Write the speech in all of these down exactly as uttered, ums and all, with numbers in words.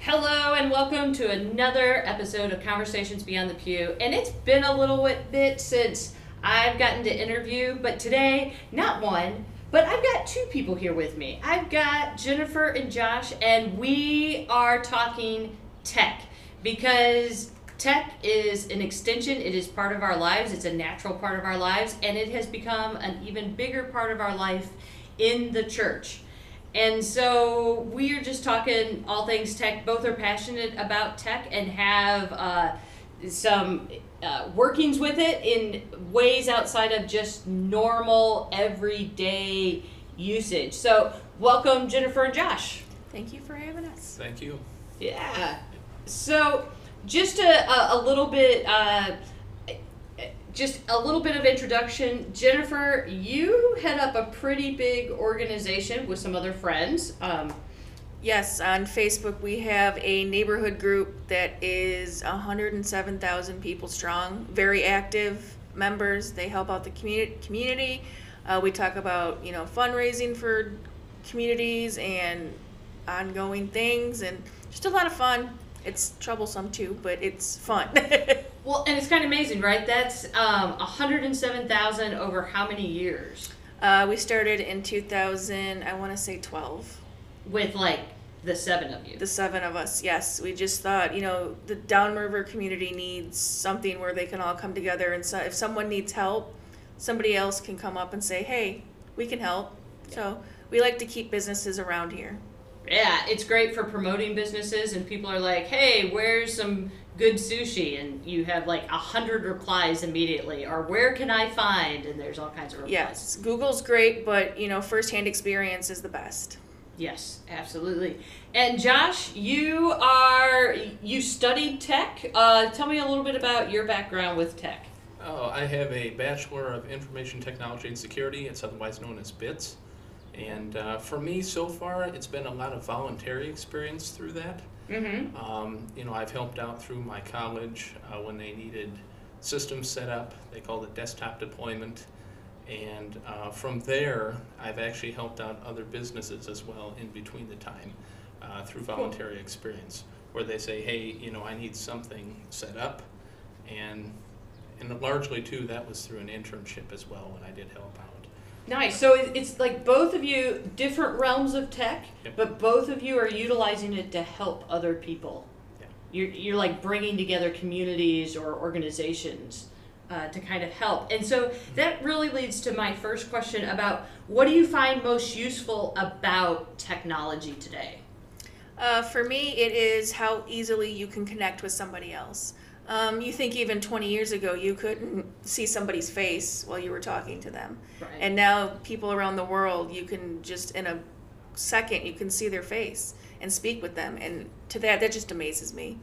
Hello and welcome to another episode of Conversations Beyond the Pew, and it's been a little bit since I've gotten to interview, but today, not one, but I've got two people here with me. I've got Jennifer and Josh, and we are talking tech, because tech is an extension, it is part of our lives, it's a natural part of our lives, and it has become an even bigger part of our life in the church. And so we are just talking all things tech. Both are passionate about tech and have uh, some uh, workings with it in ways outside of just normal everyday usage. So welcome, Jennifer and Josh. Thank you for having us. Thank you. Yeah. So Just a, a, a little bit, uh, just a little bit of introduction. Jennifer, you head up a pretty big organization with some other friends. Um, yes, on Facebook we have a neighborhood group that is one hundred seven thousand people strong, very active members. They help out the communi- community. Uh, we talk about, you know, fundraising for communities and ongoing things, and just a lot of fun. It's troublesome too, but it's fun. Well, and it's kind of amazing, right? That's um, one hundred seven thousand over how many years? Uh, we started in two thousand, I want to say twelve. With like the seven of you? The seven of us, yes. We just thought, you know, the Downriver community needs something where they can all come together. And so if someone needs help, somebody else can come up and say, hey, we can help. Yeah. So we like to keep businesses around here. Yeah, it's great for promoting businesses, and people are like, hey, where's some good sushi? And you have like a hundred replies immediately, or where can I find? And there's all kinds of replies. Yes, Google's great, but you know, firsthand experience is the best. Yes, absolutely. And Josh, you are, you studied tech. Uh, tell me a little bit about your background with tech. Oh, I have a Bachelor of Information Technology and Security. It's otherwise known as BITS. And uh, for me, so far, it's been a lot of voluntary experience through that. Mm-hmm. Um, you know, I've helped out through my college uh, when they needed systems set up. They called it desktop deployment. And uh, from there, I've actually helped out other businesses as well in between the time uh, through voluntary cool. experience, where they say, hey, you know, I need something set up. And, and largely, too, that was through an internship as well when I did help out. Nice. So it's like both of you, different realms of tech, yep. but both of you are utilizing it to help other people. Yeah. You're, you're like bringing together communities or organizations uh, to kind of help. And so that really leads to my first question about what do you find most useful about technology today? Uh, for me, it is how easily you can connect with somebody else. Um, you think even twenty years ago you couldn't see somebody's face while you were talking to them. Right. And now people around the world, you can just in a second, you can see their face and speak with them. And to that, that just amazes me.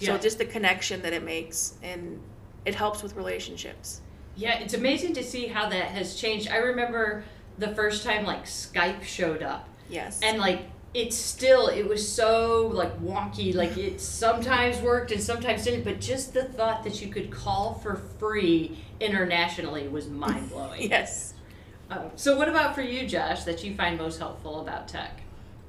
Yeah. So just the connection that it makes, and it helps with relationships. Yeah, it's amazing to see how that has changed. I remember the first time like Skype showed up. Yes. And like, it's still, it was so like wonky, like it sometimes worked and sometimes didn't, but just the thought that you could call for free internationally was mind-blowing. Yes. Um, so what about for you, Josh, that you find most helpful about tech?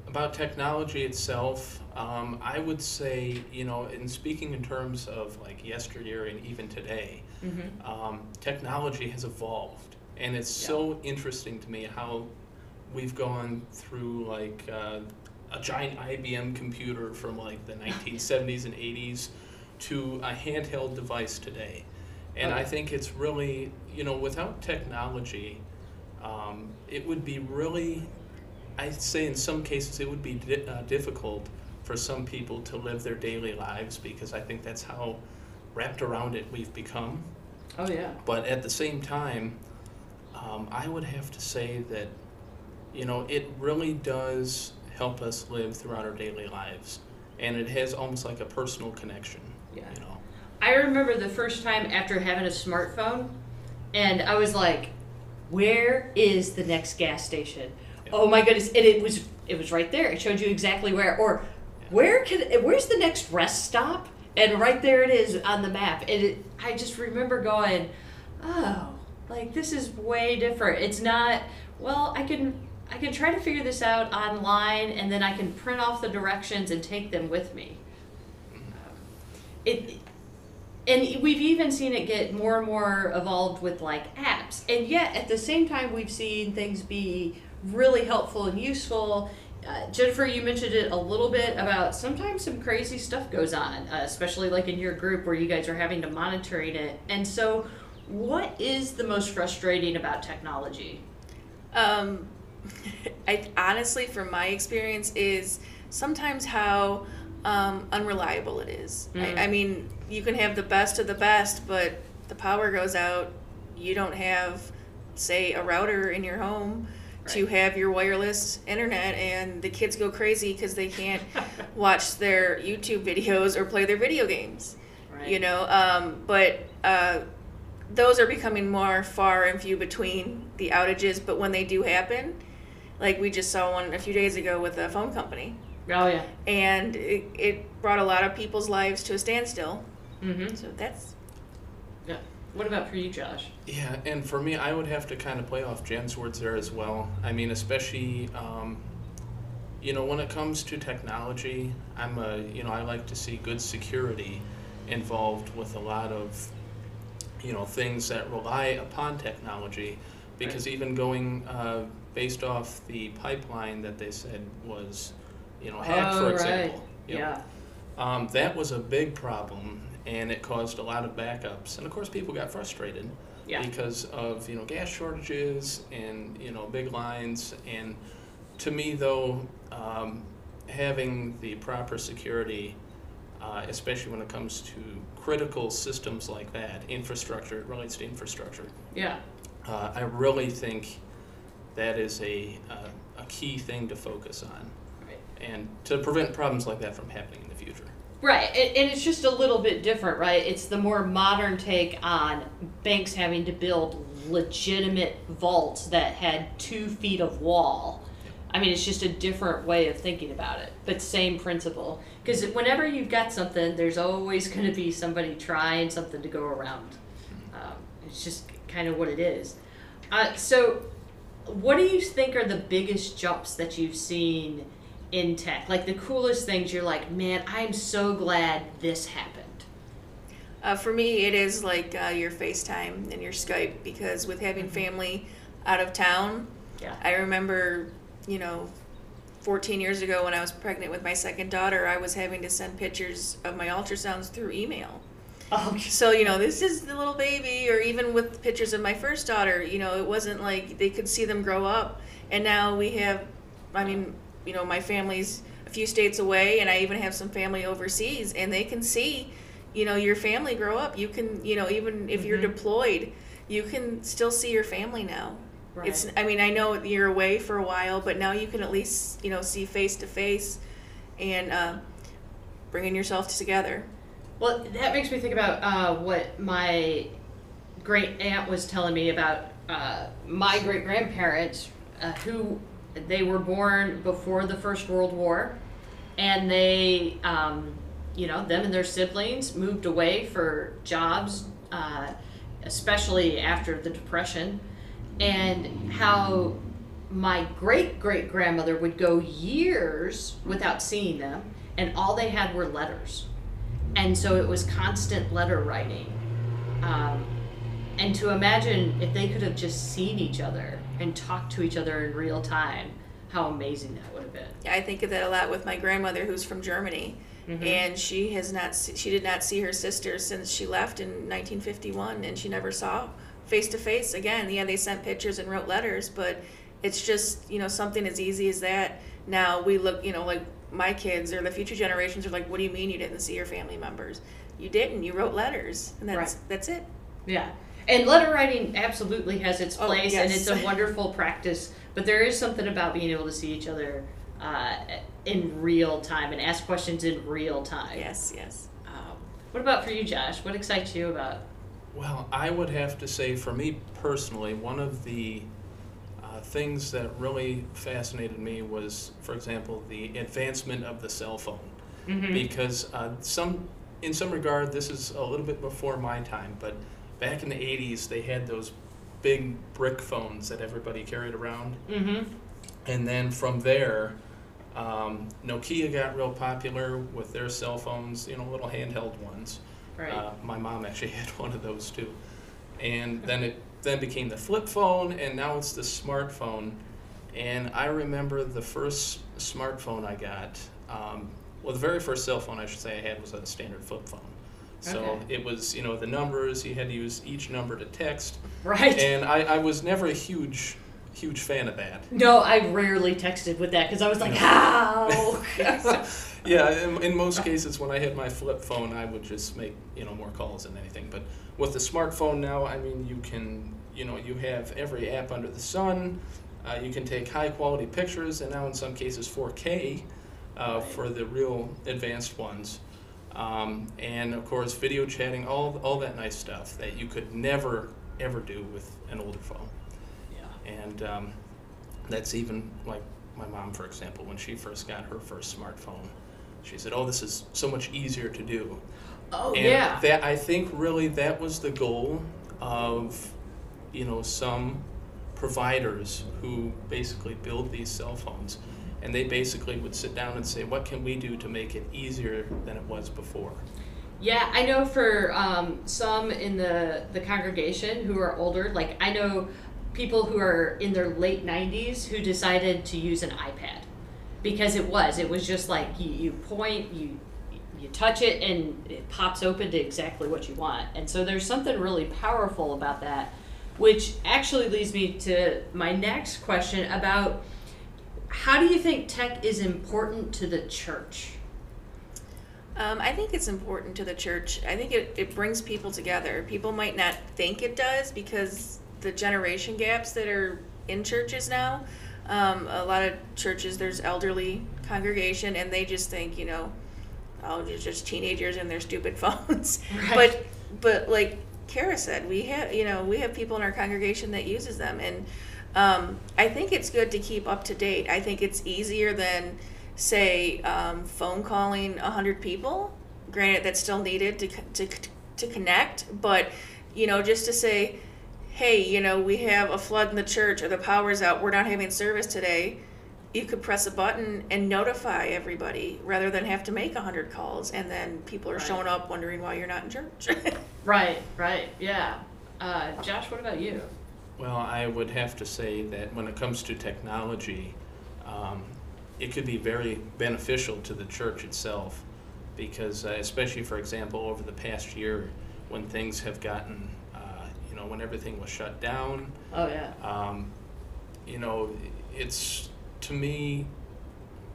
About technology itself, um, I would say, you know, in speaking in terms of like yesteryear and even today, mm-hmm. um, technology has evolved, and it's yeah. so interesting to me how we've gone through like uh, a giant I B M computer from like the nineteen seventies and eighties to a handheld device today. And okay. I think it's really, you know, without technology, um, it would be really, I'd say in some cases it would be di- uh, difficult for some people to live their daily lives, because I think that's how wrapped around it we've become. Oh yeah. But at the same time, um, I would have to say that, you know, it really does help us live throughout our daily lives, and it has almost like a personal connection. Yeah. You know, I remember the first time after having a smartphone, and I was like, "Where is the next gas station?" Yeah. Oh my goodness! And it was it was right there. It showed you exactly where. Or yeah. where can where's the next rest stop? And right there it is on the map. And it, I just remember going, oh, like this is way different. It's not, well, I can I can try to figure this out online, and then I can print off the directions and take them with me. It, and we've even seen it get more and more evolved with like apps. And yet at the same time, we've seen things be really helpful and useful. Uh, Jennifer, you mentioned it a little bit about sometimes some crazy stuff goes on, uh, especially like in your group where you guys are having to monitor it. And so what is the most frustrating about technology? Um, I honestly, from my experience, is sometimes how um, unreliable it is. Mm-hmm. I, I mean, you can have the best of the best, but the power goes out. You don't have, say, a router in your home. Right. To have your wireless internet, and the kids go crazy because they can't watch their YouTube videos or play their video games, right. you know. Um, but uh, those are becoming more far and few between, the outages. But when they do happen, like we just saw one a few days ago with a phone company. Oh yeah. And it, it brought a lot of people's lives to a standstill. Mm-hmm. So that's. Yeah. What about for you, Josh? Yeah, and for me, I would have to kind of play off Jan's words there as well. I mean, especially, um, you know, when it comes to technology, I'm a, you know, I like to see good security involved with a lot of, you know, things that rely upon technology. Because right. even going uh, based off the pipeline that they said was, you know, hacked, oh, for right. example. Yeah. Um, that was a big problem. And it caused a lot of backups, and of course people got frustrated yeah. because of, you know, gas shortages and, you know, big lines. And to me though, um, having the proper security, uh, especially when it comes to critical systems like that, infrastructure, it relates to infrastructure. Yeah. Uh, I really think that is a, a a key thing to focus on, right. and to prevent problems like that from happening in the future. Right, and it's just a little bit different, right? It's the more modern take on banks having to build legitimate vaults that had two feet of wall. I mean, it's just a different way of thinking about it, but same principle. Because whenever you've got something, there's always going to be somebody trying something to go around. Um, it's just kind of what it is. Uh, so what do you think are the biggest jumps that you've seen in tech, like the coolest things you're like, man, I'm so glad this happened? Uh, for me, it is like uh, your FaceTime and your Skype, because with having family out of town, yeah. I remember, you know, fourteen years ago when I was pregnant with my second daughter, I was having to send pictures of my ultrasounds through email. Oh, okay. So, you know, this is the little baby, or even with pictures of my first daughter, you know, it wasn't like they could see them grow up. And now we have, I mean, you know, my family's a few states away, and I even have some family overseas, and they can see, you know, your family grow up. You can, you know, even if mm-hmm. you're deployed, you can still see your family now. Right. It's, I mean, I know you're away for a while, but now you can at least, you know, see face to face and uh, bringing yourself together. Well, that makes me think about uh, what my great aunt was telling me about uh, my great grandparents uh, who. They were born before the First World War, and they, um, you know, them and their siblings moved away for jobs, uh, especially after the Depression, and how my great-great-grandmother would go years without seeing them, and all they had were letters. And so it was constant letter writing. Um, and to imagine if they could have just seen each other and talk to each other in real time, how amazing that would have been. Yeah, I think of that a lot with my grandmother, who's from Germany, mm-hmm. and she has not, she did not see her sister since she left in nineteen fifty-one, and she never saw face-to-face again. Yeah, they sent pictures and wrote letters, but it's just, you know, something as easy as that. Now we look, you know, like my kids or the future generations are like, what do you mean you didn't see your family members? You didn't, you wrote letters, and that's, right. that's it. Yeah. And letter writing absolutely has its place, oh, yes. and it's a wonderful practice. But there is something about being able to see each other uh, in real time and ask questions in real time. Yes, yes. Um, what about for you, Josh? What excites you about? Well, I would have to say, for me personally, one of the uh, things that really fascinated me was, for example, the advancement of the cell phone. Mm-hmm. Because uh, some, in some regard, this is a little bit before my time, but back in the eighties, they had those big brick phones that everybody carried around. Mm-hmm. And then from there, um, Nokia got real popular with their cell phones, you know, little handheld ones. Right. Uh, my mom actually had one of those too. And then it then became the flip phone, and now it's the smartphone. And I remember the first smartphone I got, um, well, the very first cell phone I should say I had was a standard flip phone. So okay. It was, you know, the numbers, you had to use each number to text. Right. And I, I was never a huge, huge fan of that. No, I rarely texted with that because I was like, no. How? Yeah, in, in most cases when I had my flip phone, I would just make, you know, more calls than anything. But with the smartphone now, I mean, you can, you know, you have every app under the sun. Uh, you can take high-quality pictures, and now in some cases four K uh, for the real advanced ones. Um, and, of course, video chatting, all all that nice stuff that you could never, ever do with an older phone. Yeah. And um, that's even, like, my mom, for example, when she first got her first smartphone, she said, oh, this is so much easier to do. Oh, and yeah. That, I think, really, that was the goal of, you know, some providers who basically build these cell phones, and they basically would sit down and say, what can we do to make it easier than it was before? Yeah, I know for um, some in the, the congregation who are older, like I know people who are in their late nineties who decided to use an iPad because it was, it was just like you, you point, you you touch it and it pops open to exactly what you want. And so there's something really powerful about that. Which actually leads me to my next question about how do you think tech is important to the church? Um, I think it's important to the church. I think it, it brings people together. People might not think it does because the generation gaps that are in churches now, um, a lot of churches, there's elderly congregation, and they just think, you know, oh, they're just teenagers and their stupid phones. Right. But, but like... Kara said, we have, you know, we have people in our congregation that uses them, and um, I think it's good to keep up to date. I think it's easier than, say, um, phone calling one hundred people. Granted, that's still needed to, to to connect, but, you know, just to say, hey, you know, we have a flood in the church or the power's out, we're not having service today. You could press a button and notify everybody rather than have to make one hundred calls and then people are right. showing up wondering why you're not in church. Right, right, yeah. Uh, Josh, what about you? Well, I would have to say that when it comes to technology, um, it could be very beneficial to the church itself because uh, especially, for example, over the past year when things have gotten, uh, you know, when everything was shut down. Oh, yeah. Um, you know, it's... To me,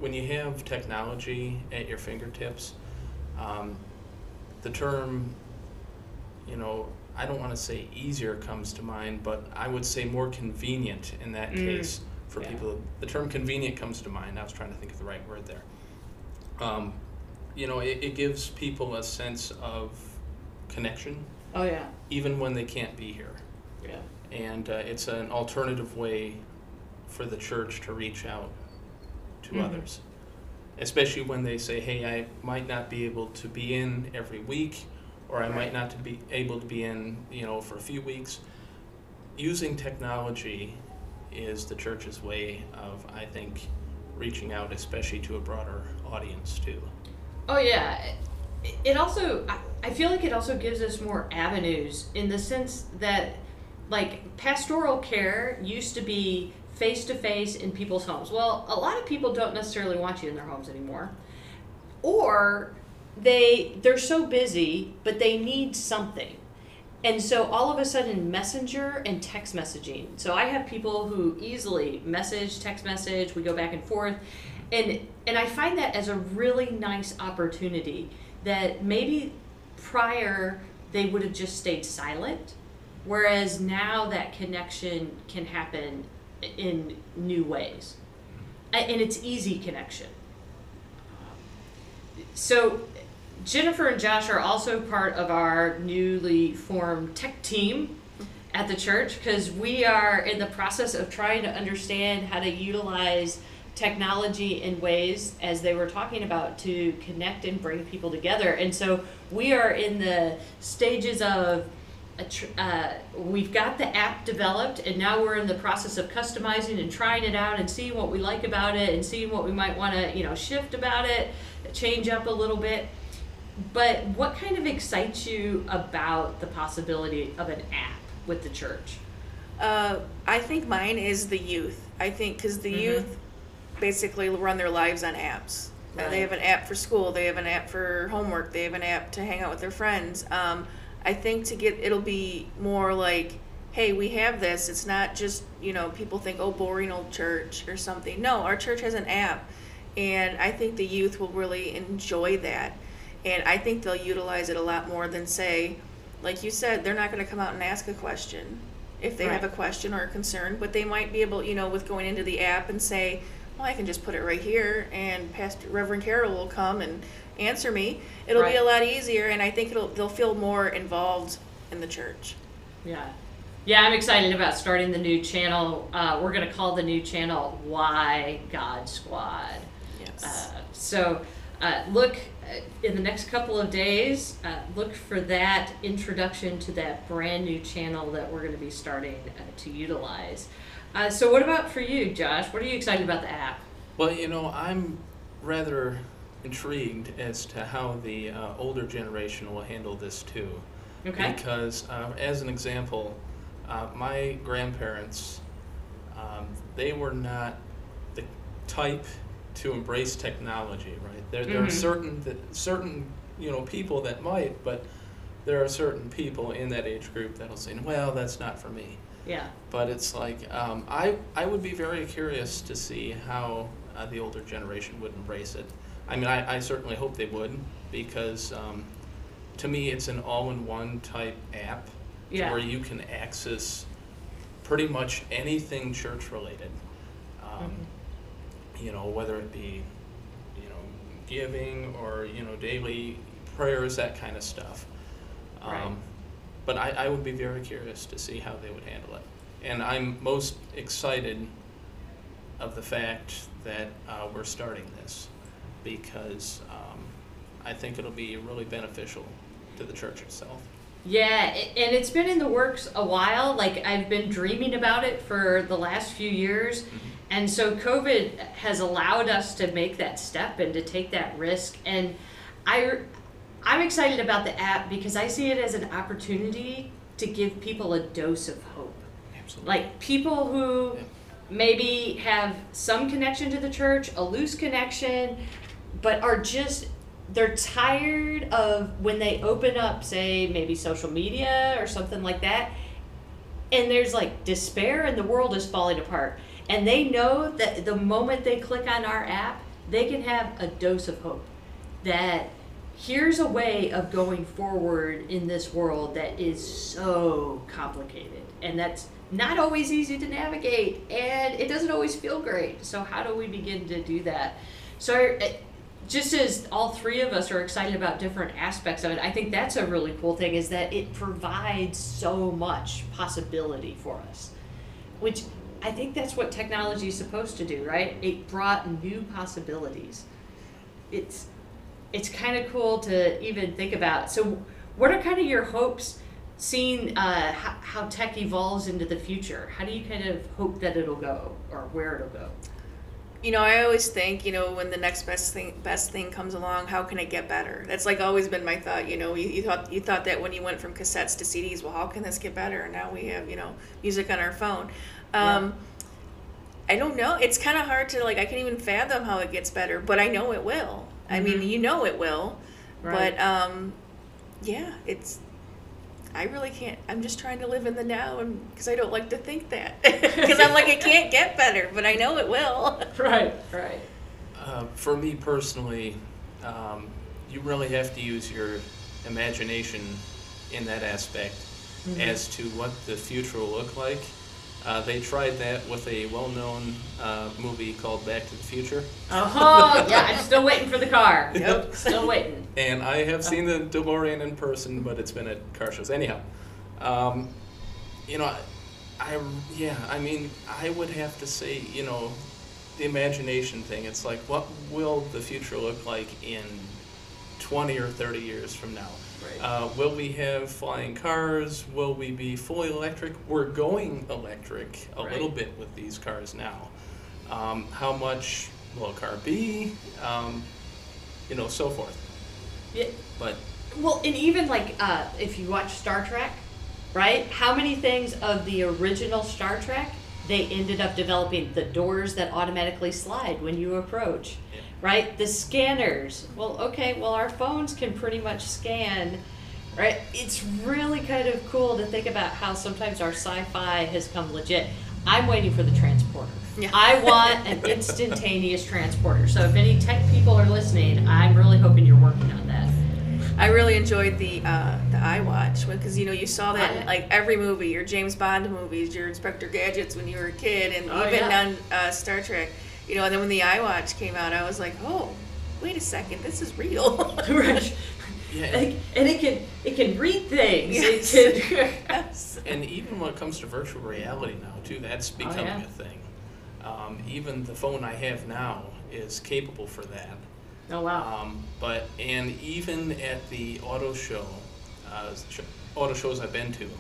when you have technology at your fingertips, um, the term, you know, I don't want to say easier comes to mind, but I would say more convenient in that mm. case for yeah. people. The term convenient comes to mind. I was trying to think of the right word there. Um, you know, it, it gives people a sense of connection. Oh, yeah. Even when they can't be here. Yeah. And uh, it's an alternative way for the church to reach out to mm-hmm. others, especially when they say, hey, I might not be able to be in every week, or I right. might not be able to be in, you know, for a few weeks. Using technology is the church's way of, I think, reaching out, especially to a broader audience too. Oh yeah, it also, I feel like it also gives us more avenues in the sense that, like, pastoral care used to be face-to-face in people's homes. Well, a lot of people don't necessarily want you in their homes anymore. Or they, they're so busy, but they need something. And so all of a sudden, Messenger and text messaging. So I have people who easily message, text message, we go back and forth. And, and I find that as a really nice opportunity that maybe prior they would have just stayed silent, whereas now that connection can happen in new ways, and it's easy connection. So Jennifer and Josh are also part of our newly formed tech team at the church because we are in the process of trying to understand how to utilize technology in ways, as they were talking about, to connect and bring people together. And so we are in the stages of a tr uh, we've got the app developed, and now we're in the process of customizing and trying it out and seeing what we like about it and seeing what we might want to, you know, shift about it, change up a little bit. But what kind of excites you about the possibility of an app with the church? Uh, I think mine is the youth. I think because the mm-hmm. youth basically run their lives on apps. Right. Uh, they have an app for school. They have an app for homework. They have an app to hang out with their friends. Um, I think to get it'll be more like, hey, we have this. It's not just, you know, people think, oh, boring old church or something. No, our church has an app. And I think the youth will really enjoy that. And I think they'll utilize it a lot more than, say, like you said, they're not going to come out and ask a question if they right. have a question or a concern. But they might be able, you know, with going into the app and say, well, I can just put it right here, and Pastor Reverend Carol will come and answer me. It'll right. be a lot easier, and I think it'll they'll feel more involved in the church. Yeah. Yeah, I'm excited about starting the new channel. Uh, we're going to call the new channel Why God Squad. Yes. Uh, so uh, look... in the next couple of days, uh, look for that introduction to that brand new channel that we're going to be starting uh, to utilize. Uh, so what about for you, Josh? What are you excited about the app? Well, you know, I'm rather intrigued as to how the uh, older generation will handle this too. Okay. Because, uh, as an example, uh, my grandparents, um, they were not the type to embrace technology, right? There, there mm-hmm. are certain, that, certain, you know, people that might, but there are certain people in that age group that'll say, well, that's not for me. Yeah. But it's like, um, I, I would be very curious to see how uh, the older generation would embrace it. I mean, I, I certainly hope they would, because um, to me, it's an all-in-one type app yeah. where you can access pretty much anything church-related. Um, mm-hmm. You know, whether it be, you know, giving or, you know, daily prayers, that kind of stuff. Um, right. But I, I would be very curious to see how they would handle it. And I'm most excited of the fact that uh, we're starting this, because um, I think it'll be really beneficial to the church itself. Yeah, and it's been in the works a while. Like, I've been dreaming about it for the last few years. Mm-hmm. And so COVID has allowed us to make that step and to take that risk. And I, I'm excited about the app because I see it as an opportunity to give people a dose of hope. Absolutely. Like, people who yeah. maybe have some connection to the church, a loose connection, but are just, they're tired of when they open up, say, maybe social media or something like that, and there's like despair and the world is falling apart. And they know that the moment they click on our app, they can have a dose of hope that here's a way of going forward in this world that is so complicated. And that's not always easy to navigate, and it doesn't always feel great. So how do we begin to do that? So just as all three of us are excited about different aspects of it, I think that's a really cool thing, is that it provides so much possibility for us, which I think that's what technology is supposed to do, right? It brought new possibilities. It's it's kind of cool to even think about. So what are kind of your hopes seeing uh, how, how tech evolves into the future? How do you kind of hope that it'll go, or where it'll go? You know, I always think, you know, when the next best thing best thing comes along, how can it get better? That's like always been my thought. You know, you, you thought you thought that when you went from cassettes to C Ds, well, how can this get better? And now we have, you know, music on our phone. Um, yeah. I don't know. It's kind of hard to, like, I can't even fathom how it gets better, but I know it will. Mm-hmm. I mean, you know it will. Right. But, um, yeah, it's, I really can't, I'm just trying to live in the now, and because I don't like to think that. Because I'm like, it can't get better, but I know it will. Right, right. Uh, for me personally, um, you really have to use your imagination in that aspect mm-hmm. as to what the future will look like. Uh, they tried that with a well-known uh, movie called Back to the Future. Oh, yeah, I'm still waiting for the car. Yep, still waiting. And I have seen the DeLorean in person, but it's been at car shows. Anyhow, um, you know, I, I, yeah, I mean, I would have to say, you know, the imagination thing. It's like, what will the future look like in twenty or thirty years from now? Right. Uh, will we have flying cars? Will we be fully electric? We're going electric a right. little bit with these cars now. Um, how much will a car be? Um, you know, so forth. Yeah. But well, and even like uh, if you watch Star Trek, right? How many things of the original Star Trek they ended up developing? The doors that automatically slide when you approach, yeah. right? The scanners. Well, okay, well, our phones can pretty much scan, right? It's really kind of cool to think about how sometimes our sci-fi has come legit. I'm waiting for the transporter. Yeah. I want an instantaneous transporter. So if any tech people are listening, I'm really hoping you're working on that. I really enjoyed the uh, the iWatch because, you know, you saw that in, like, every movie, your James Bond movies, your Inspector Gadgets when you were a kid, and oh, even yeah. on uh, Star Trek. You know, and then when the iWatch came out, I was like, oh, wait a second, this is real. Right. Yeah. Like, and it can it can read things. Yes. It can. Yes. And even when it comes to virtual reality now, too, that's becoming oh, yeah. a thing. Um, even the phone I have now is capable for that. Oh, wow. Um, but, and even at the auto show, uh, sh- auto shows I've been to,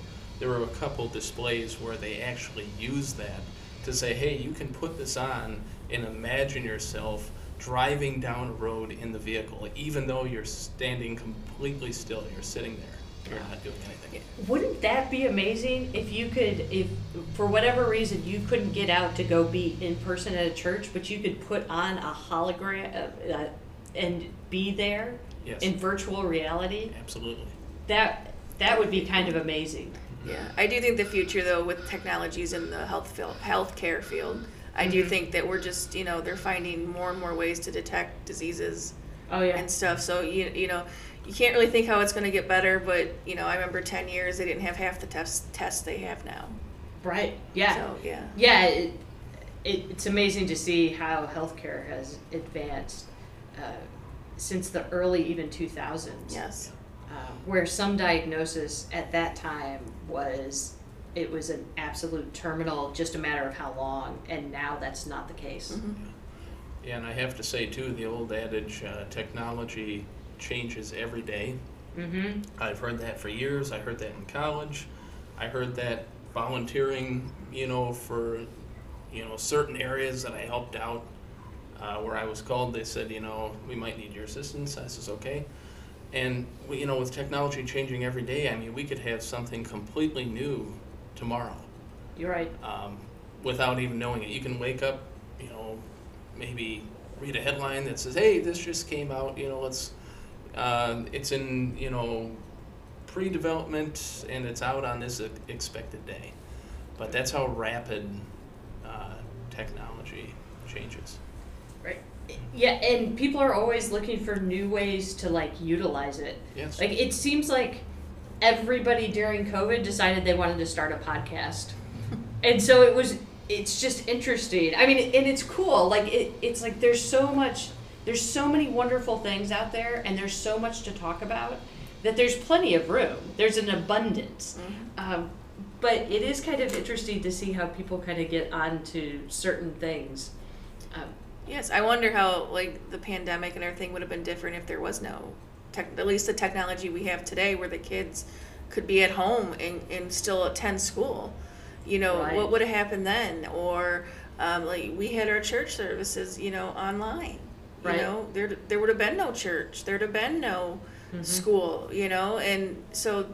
there were a couple displays where they actually used that to say, hey, you can put this on and imagine yourself driving down a road in the vehicle, even though you're standing completely still, you're sitting there, you're not doing anything. Wouldn't that be amazing if you could, if for whatever reason you couldn't get out to go be in person at a church, but you could put on a hologram, uh, and be there yes. in virtual reality? Absolutely. That that would be kind of amazing. Yeah, I do think the future though with technologies in the health field, healthcare field, I mm-hmm. do think that we're just, you know, they're finding more and more ways to detect diseases. Oh yeah. And stuff. So you you know, you can't really think how it's going to get better, but you know, I remember ten years they didn't have half the tests tests they have now. Right. Yeah. So, yeah. Yeah, it, it, it's amazing to see how healthcare has advanced. Uh, since the early even two thousands, yes, uh, where some diagnosis at that time was it was an absolute terminal, just a matter of how long, and now that's not the case. Mm-hmm. Yeah, and I have to say too, the old adage, uh, technology changes every day. Mm-hmm. I've heard that for years. I heard that in college. I heard that volunteering, you know, for you know certain areas that I helped out. Uh, where I was called, they said, you know, we might need your assistance. I says, okay. And, we, you know, with technology changing every day, I mean, we could have something completely new tomorrow. You're right. Um, without even knowing it. You can wake up, you know, maybe read a headline that says, hey, this just came out, you know, let's, uh, it's in, you know, pre-development and it's out on this expected day. But that's how rapid uh, technology changes. Right. Yeah, and people are always looking for new ways to, like, utilize it. Yes. Like, it seems like everybody during COVID decided they wanted to start a podcast. And so it was, it's just interesting. I mean, and it's cool. Like, it, it's like there's so much, there's so many wonderful things out there, and there's so much to talk about that there's plenty of room. There's an abundance. Mm-hmm. Um, but it is kind of interesting to see how people kind of get onto certain things. Um, Yes, I wonder how, like, the pandemic and everything would have been different if there was no, tech, at least the technology we have today where the kids could be at home and, and still attend school. You know, right. What would have happened then? Or, um, like, we had our church services, you know, online. Right. You know, there, there would have been no church. There would have been no mm-hmm. school, you know. And so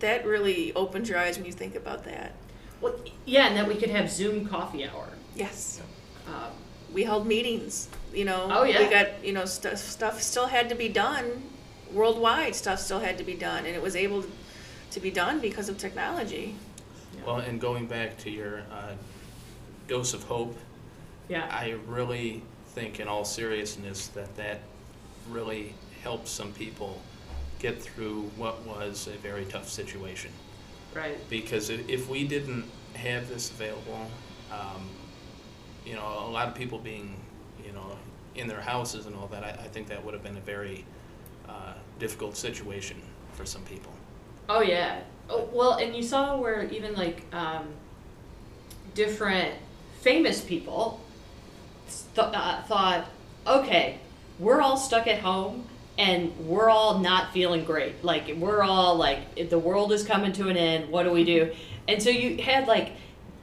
that really opens your eyes when you think about that. Well, yeah, and that we could have Zoom coffee hour. Yes. Um, We held meetings, you know. Oh, yeah. We got, you know, st- stuff still had to be done. Worldwide stuff still had to be done, and it was able to be done because of technology. Yeah. Well, and going back to your uh, dose of hope, yeah, I really think in all seriousness that that really helped some people get through what was a very tough situation. Right. Because if we didn't have this available, um, you know, a lot of people being, you know, in their houses and all that, I, I think that would have been a very uh, difficult situation for some people. Oh, yeah. Oh, well, and you saw where even, like, um, different famous people th- uh, thought, okay, we're all stuck at home. and we're all not feeling great. Like, we're all like, if the world is coming to an end, what do we do? And so you had like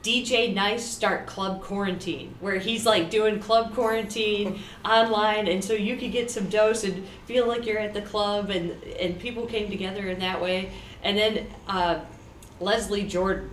D J Nice start Club Quarantine, where he's like doing Club Quarantine online, and so you could get some dose and feel like you're at the club, and and people came together in that way. And then uh, Leslie Jordan,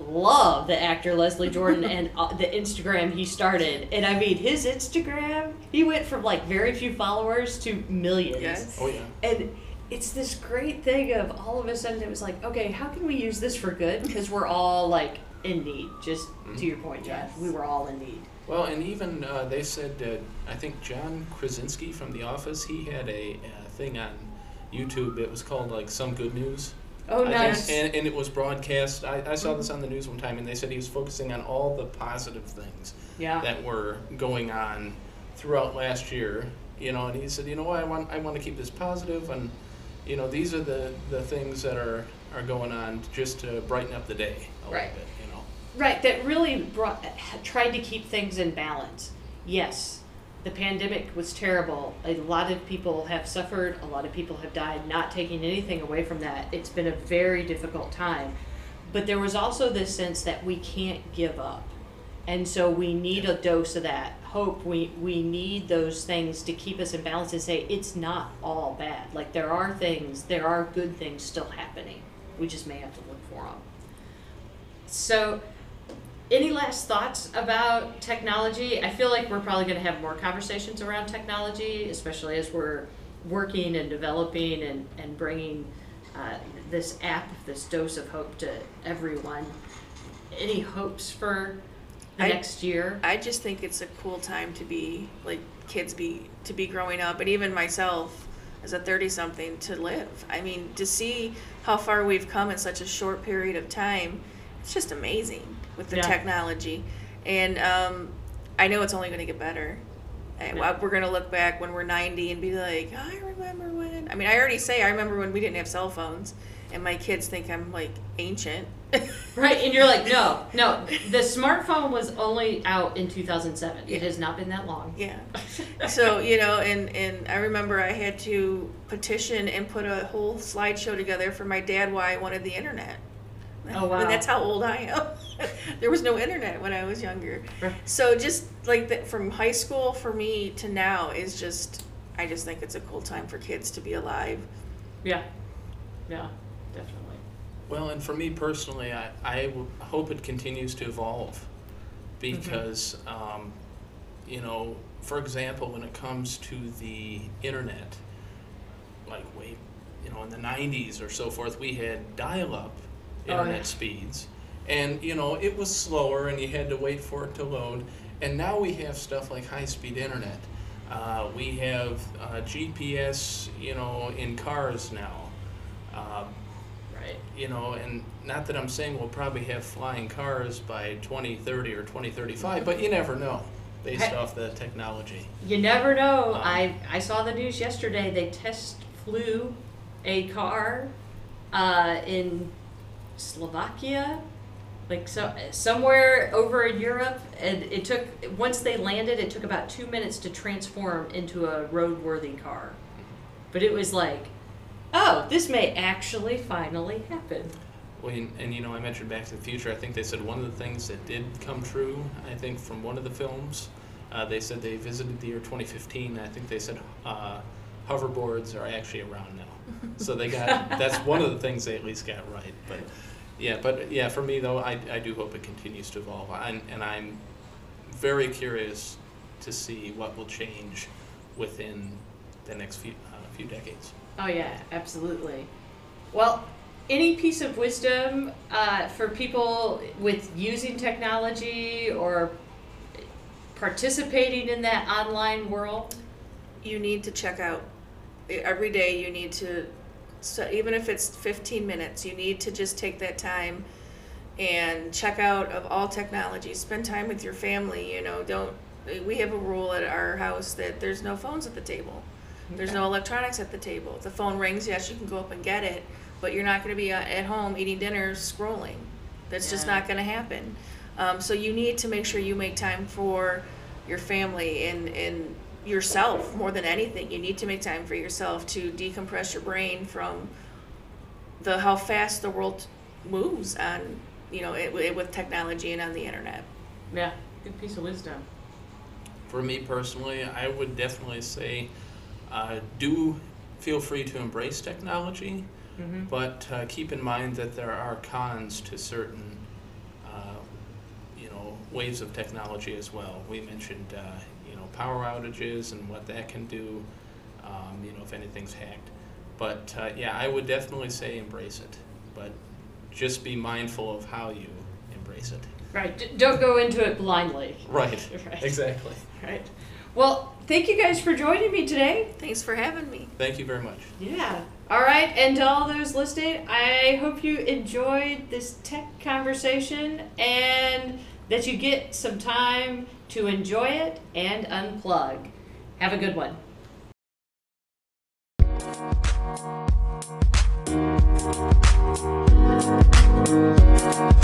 love the actor Leslie Jordan, and uh, the Instagram he started. And I mean, his Instagram, he went from like very few followers to millions. Yes. Oh yeah. And it's this great thing of all of a sudden it was like, okay, how can we use this for good? Because we're all like in need, just mm-hmm. to your point, Jeff. Yes. We were all in need. Well, and even uh, they said that I think John Krasinski from The Office, he had a, a thing on YouTube. It was called like Some Good News. Oh, I nice. Think, and, and it was broadcast. I, I saw mm-hmm. this on the news one time, and they said he was focusing on all the positive things yeah. that were going on throughout last year. You know, and he said, you know what, I want I want to keep this positive, and you know, these are the, the things that are, are going on just to brighten up the day a right. little bit. Right, that really brought, tried to keep things in balance. Yes, the pandemic was terrible. A lot of people have suffered. A lot of people have died, not taking anything away from that. It's been a very difficult time. But there was also this sense that we can't give up. And so we need a dose of that hope. We, we need those things to keep us in balance and say it's not all bad. Like, there are things, there are good things still happening. We just may have to look for them. So... any last thoughts about technology? I feel like we're probably going to have more conversations around technology, especially as we're working and developing and, and bringing uh, this app, this dose of hope to everyone. Any hopes for the I, next year? I just think it's a cool time to be, like, kids be to be growing up, and even myself as a thirty-something to live. I mean, to see how far we've come in such a short period of time, it's just amazing. With the yeah. technology. And um, I know it's only going to get better. Yeah. We're going to look back when we're ninety and be like, oh, I remember when. I mean, I already say I remember when we didn't have cell phones, and my kids think I'm like ancient. Right, and you're like, no, no. The smartphone was only out in two thousand seven. Yeah. It has not been that long. Yeah. So, you know, and, and I remember I had to petition and put a whole slideshow together for my dad why I wanted the internet. Oh, wow. But that's how old I am. There was no internet when I was younger. Right. So just like the, from high school for me to now is just, I just think it's a cool time for kids to be alive. Yeah. Yeah, definitely. Well, and for me personally, I, I hope it continues to evolve because, mm-hmm. um, you know, for example, when it comes to the internet, like way, you know, in the nineties or so forth, we had dial-up internet oh, yeah. speeds, and you know, it was slower and you had to wait for it to load. And now we have stuff like high-speed internet, uh, we have uh, G P S, you know, in cars now, uh, right, you know. And not that I'm saying we'll probably have flying cars by twenty thirty or twenty thirty-five, but you never know based I, off the technology. You never know. um, I, I saw the news yesterday, they test flew a car uh, in Slovakia, like so somewhere over in Europe, and it took, once they landed, it took about two minutes to transform into a roadworthy car. But it was like, oh, this may actually finally happen. Well, and, and you know, I mentioned Back to the Future. I think they said one of the things that did come true, I think from one of the films, uh, they said they visited the year twenty fifteen. I think they said uh, hoverboards are actually around now. So they got, that's one of the things they at least got right. But yeah, but yeah, for me though, I, I do hope it continues to evolve. I'm, and I'm very curious to see what will change within the next few, uh, few decades. Oh yeah, absolutely. Well, any piece of wisdom uh, for people with using technology or participating in that online world? You need to check out. Every day you need to, so even if it's fifteen minutes, you need to just take that time and check out of all technology. Spend time with your family, you know. Don't, we have a rule at our house that there's no phones at the table. Okay. There's no electronics at the table. If the phone rings, yes, you can go up and get it, but you're not going to be at home eating dinner scrolling. That's yeah. just not going to happen. Um, so you need to make sure you make time for your family and, and yourself more than anything. You need to make time for yourself to decompress your brain from the how fast the world moves on, you know, it, it, with technology and on the internet. Yeah, good piece of wisdom. For me personally, I would definitely say uh, do feel free to embrace technology, mm-hmm. but uh, keep in mind that there are cons to certain uh, you know, waves of technology as well. We mentioned uh, you know, power outages and what that can do, um, you know, if anything's hacked. But uh, yeah, I would definitely say embrace it, but just be mindful of how you embrace it. Right, D- don't go into it blindly. Right, right. Exactly. Right. Well, thank you guys for joining me today. Thanks for having me. Thank you very much. Yeah. All right, and to all those listening, I hope you enjoyed this tech conversation and that you get some time to enjoy it and unplug. Have a good one. We'll be right back.